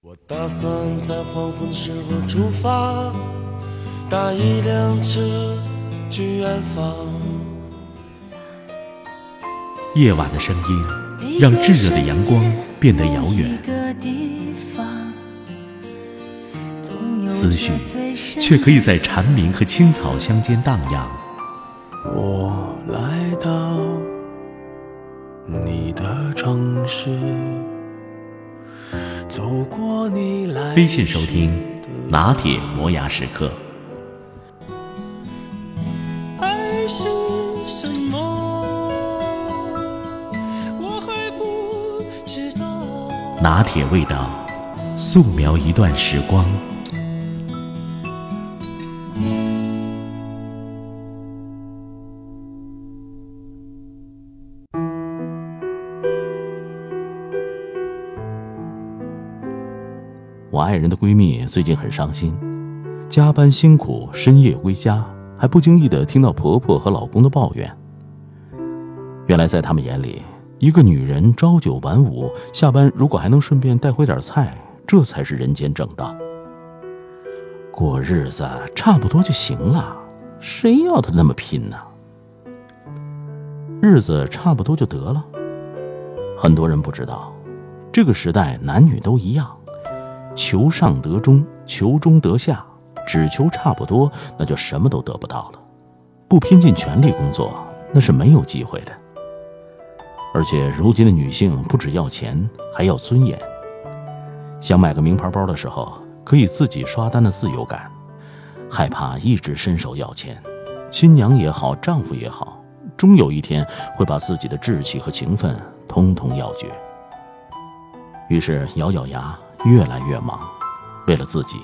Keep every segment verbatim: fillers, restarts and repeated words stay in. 我打算在黄昏时候出发，搭一辆车去远方。夜晚的声音让炙热的阳光变得遥远，思绪却可以在蝉鸣和青草相间荡漾。我来到你的城市，走过你来。微信收听拿铁磨牙时刻。爱是什么我还不知道，拿铁味道素描一段时光。我爱人的闺蜜最近很伤心，加班辛苦，深夜归家，还不经意地听到婆婆和老公的抱怨。原来在他们眼里，一个女人朝九晚五，下班如果还能顺便带回点菜，这才是人间正道。过日子差不多就行了，谁要她那么拼呢？日子差不多就得了。很多人不知道，这个时代男女都一样，求上得中，求中得下，只求差不多，那就什么都得不到了。不拼尽全力工作，那是没有机会的。而且如今的女性不只要钱，还要尊严。想买个名牌包的时候，可以自己刷单的自由感，害怕一直伸手要钱，亲娘也好，丈夫也好，终有一天会把自己的志气和情分通通要绝。于是咬咬牙，越来越忙，为了自己，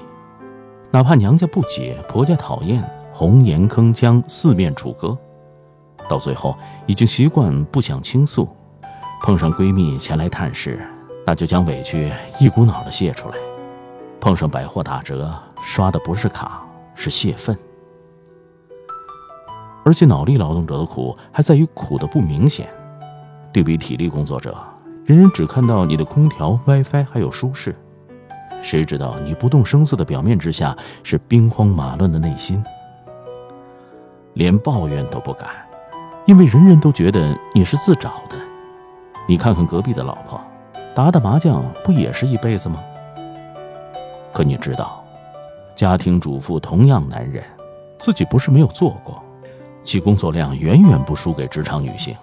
哪怕娘家不解，婆家讨厌，红颜铿锵，四面楚歌，到最后已经习惯不想倾诉。碰上闺蜜前来探视，那就将委屈一股脑的泄出来。碰上百货打折，刷的不是卡，是泄愤。而且脑力劳动者的苦还在于苦的不明显，对比体力工作者，人人只看到你的空调、WiFi 还有舒适，谁知道你不动声色的表面之下是兵荒马乱的内心，连抱怨都不敢，因为人人都觉得你是自找的。你看看隔壁的老婆，打打麻将不也是一辈子吗？可你知道，家庭主妇同样男人，自己不是没有做过，其工作量远远不输给职场女性。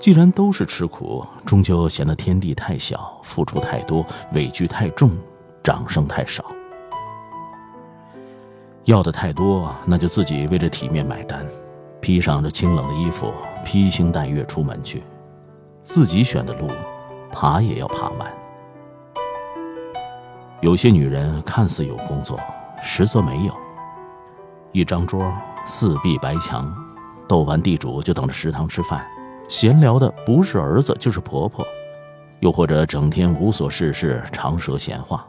既然都是吃苦，终究嫌得天地太小，付出太多，委屈太重，掌声太少。要的太多，那就自己为这体面买单，披上这清冷的衣服，披星戴月出门去。自己选的路，爬也要爬完。有些女人看似有工作，实则没有。一张桌，四壁白墙，斗完地主就等着食堂吃饭，闲聊的不是儿子就是婆婆，又或者整天无所事事，长舌闲话，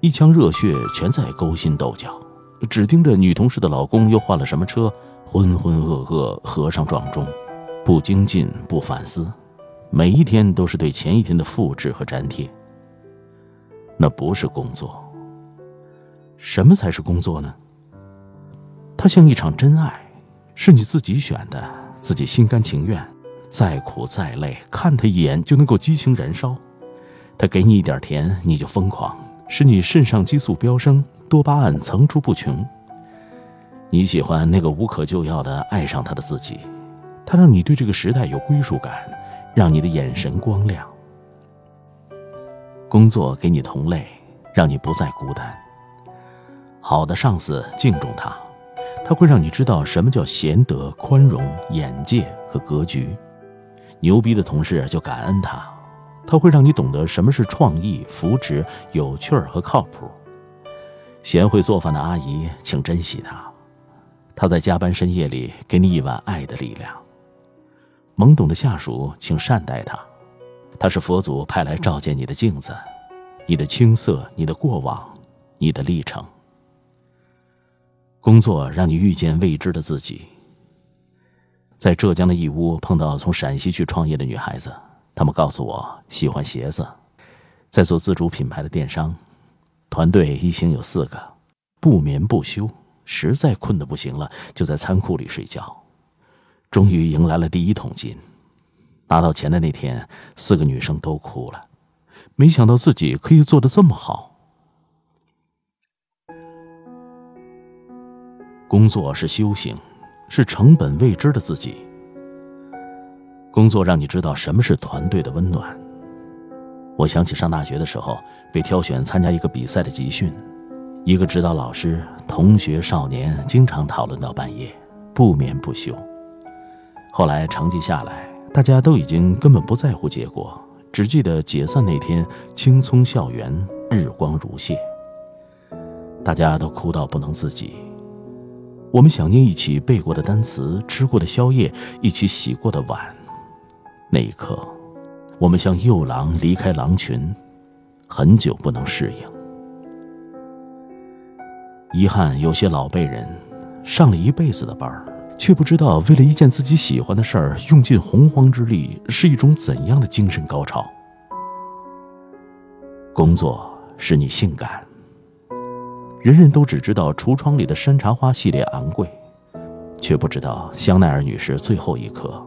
一腔热血全在勾心斗角，只盯着女同事的老公又换了什么车，浑浑噩噩，和尚撞钟，不精进，不反思，每一天都是对前一天的复制和粘贴。那不是工作。什么才是工作呢？它像一场真爱，是你自己选的，自己心甘情愿，再苦再累，看他一眼就能够激情燃烧。他给你一点甜，你就疯狂，使你肾上激素飙升，多巴胺层出不穷。你喜欢那个无可救药的爱上他的自己，他让你对这个时代有归属感，让你的眼神光亮。工作给你同类，让你不再孤单。好的上司敬重他，他会让你知道什么叫贤德、宽容、眼界和格局。牛逼的同事就感恩他，他会让你懂得什么是创意、扶持、有趣儿和靠谱。贤惠做饭的阿姨，请珍惜她，她在加班深夜里给你一碗爱的力量。懵懂的下属，请善待她，她是佛祖派来照见你的镜子，你的青涩，你的过往，你的历程。工作让你遇见未知的自己。在浙江的义乌碰到从陕西去创业的女孩子，她们告诉我喜欢鞋子，在做自主品牌的电商，团队一行有四个，不眠不休，实在困得不行了，就在仓库里睡觉。终于迎来了第一桶金。拿到钱的那天，四个女生都哭了，没想到自己可以做得这么好。工作是修行，是成本未知的自己。工作让你知道什么是团队的温暖。我想起上大学的时候，被挑选参加一个比赛的集训，一个指导老师、同学、少年经常讨论到半夜，不眠不休。后来成绩下来，大家都已经根本不在乎结果，只记得解散那天青葱校园，日光如泻。大家都哭到不能自己。我们想念一起背过的单词，吃过的宵夜，一起洗过的碗。那一刻，我们像幼狼离开狼群，很久不能适应。遗憾，有些老辈人上了一辈子的班儿，却不知道为了一件自己喜欢的事儿，用尽洪荒之力是一种怎样的精神高潮。工作使你性感。人人都只知道橱窗里的山茶花系列昂贵，却不知道香奈儿女士最后一刻，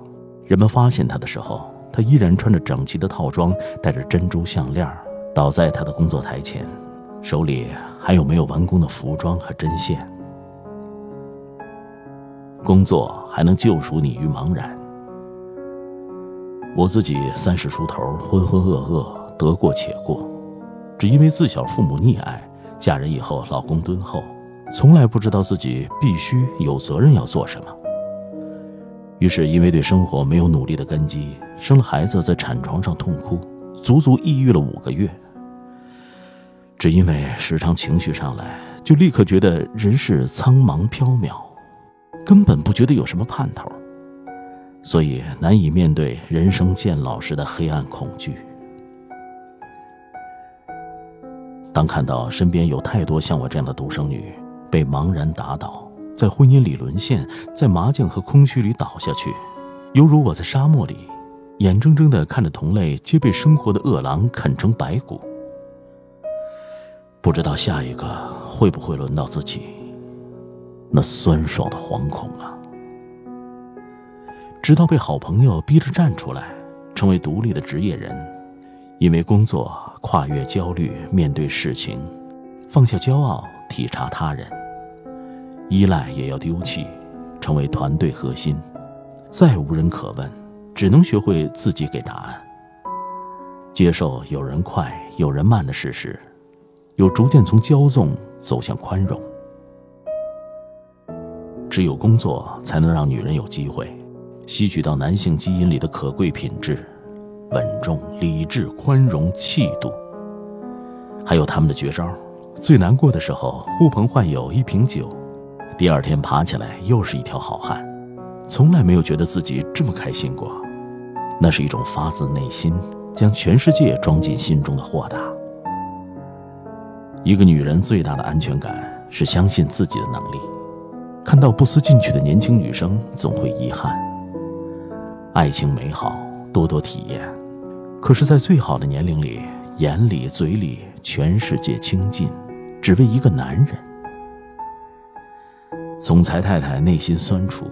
人们发现她的时候，她依然穿着整齐的套装，戴着珍珠项链，倒在她的工作台前，手里还有没有完工的服装和针线。工作还能救赎你于茫然。我自己三十出头，浑浑噩噩，得过且过，只因为自小父母溺爱，嫁人以后老公敦厚，从来不知道自己必须有责任要做什么。于是因为对生活没有努力的根基，生了孩子在产床上痛哭，足足抑郁了五个月。只因为时常情绪上来，就立刻觉得人世苍茫缥缈，根本不觉得有什么盼头，所以难以面对人生渐老时的黑暗恐惧。当看到身边有太多像我这样的独生女被茫然打倒，在婚姻里沦陷，在麻将和空虚里倒下去，犹如我在沙漠里眼睁睁地看着同类皆被生活的饿狼啃成白骨，不知道下一个会不会轮到自己，那酸爽的惶恐啊！直到被好朋友逼着站出来，成为独立的职业人，因为工作跨越焦虑，面对事情，放下骄傲，体察他人，依赖也要丢弃，成为团队核心。再无人可问，只能学会自己给答案，接受有人快有人慢的事实，有逐渐从骄纵走向宽容。只有工作才能让女人有机会吸取到男性基因里的可贵品质，稳重、理智、宽容、气度，还有他们的绝招。最难过的时候，呼朋唤友一瓶酒，第二天爬起来又是一条好汉。从来没有觉得自己这么开心过，那是一种发自内心将全世界装进心中的豁达。一个女人最大的安全感是相信自己的能力。看到不思进取的年轻女生，总会遗憾。爱情美好，多多体验，可是在最好的年龄里，眼里嘴里全世界倾尽，只为一个男人。总裁太太内心酸楚，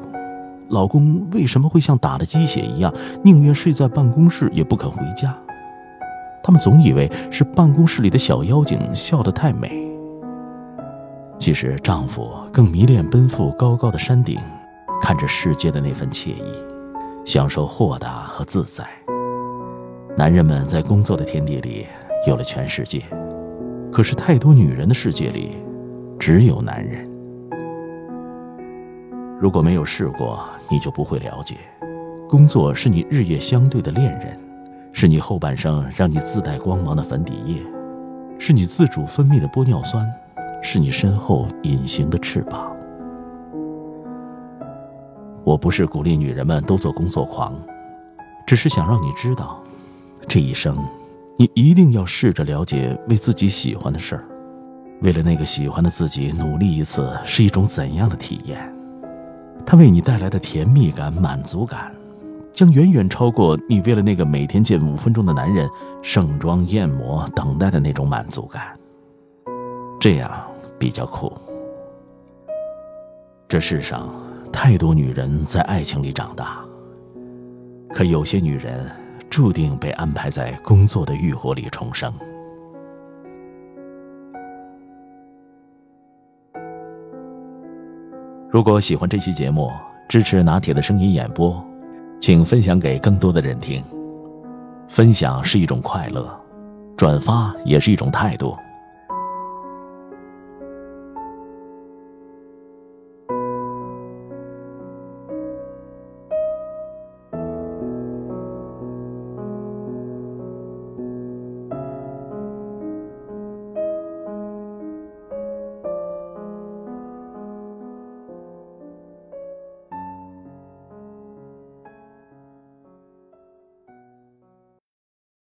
老公为什么会像打了鸡血一样，宁愿睡在办公室也不肯回家？他们总以为是办公室里的小妖精笑得太美。其实丈夫更迷恋奔赴高高的山顶，看着世界的那份惬意，享受豁达和自在。男人们在工作的天地里有了全世界，可是太多女人的世界里只有男人。如果没有试过，你就不会了解，工作是你日夜相对的恋人，是你后半生让你自带光芒的粉底液，是你自主分泌的玻尿酸，是你身后隐形的翅膀。我不是鼓励女人们都做工作狂，只是想让你知道，这一生你一定要试着了解为自己喜欢的事儿，为了那个喜欢的自己努力一次是一种怎样的体验。它为你带来的甜蜜感、满足感，将远远超过你为了那个每天见五分钟的男人盛装艳抹等待的那种满足感。这样比较酷。这世上太多女人在爱情里长大，可有些女人注定被安排在工作的欲火里重生。如果喜欢这期节目，支持拿铁的声音演播，请分享给更多的人听。分享是一种快乐，转发也是一种态度。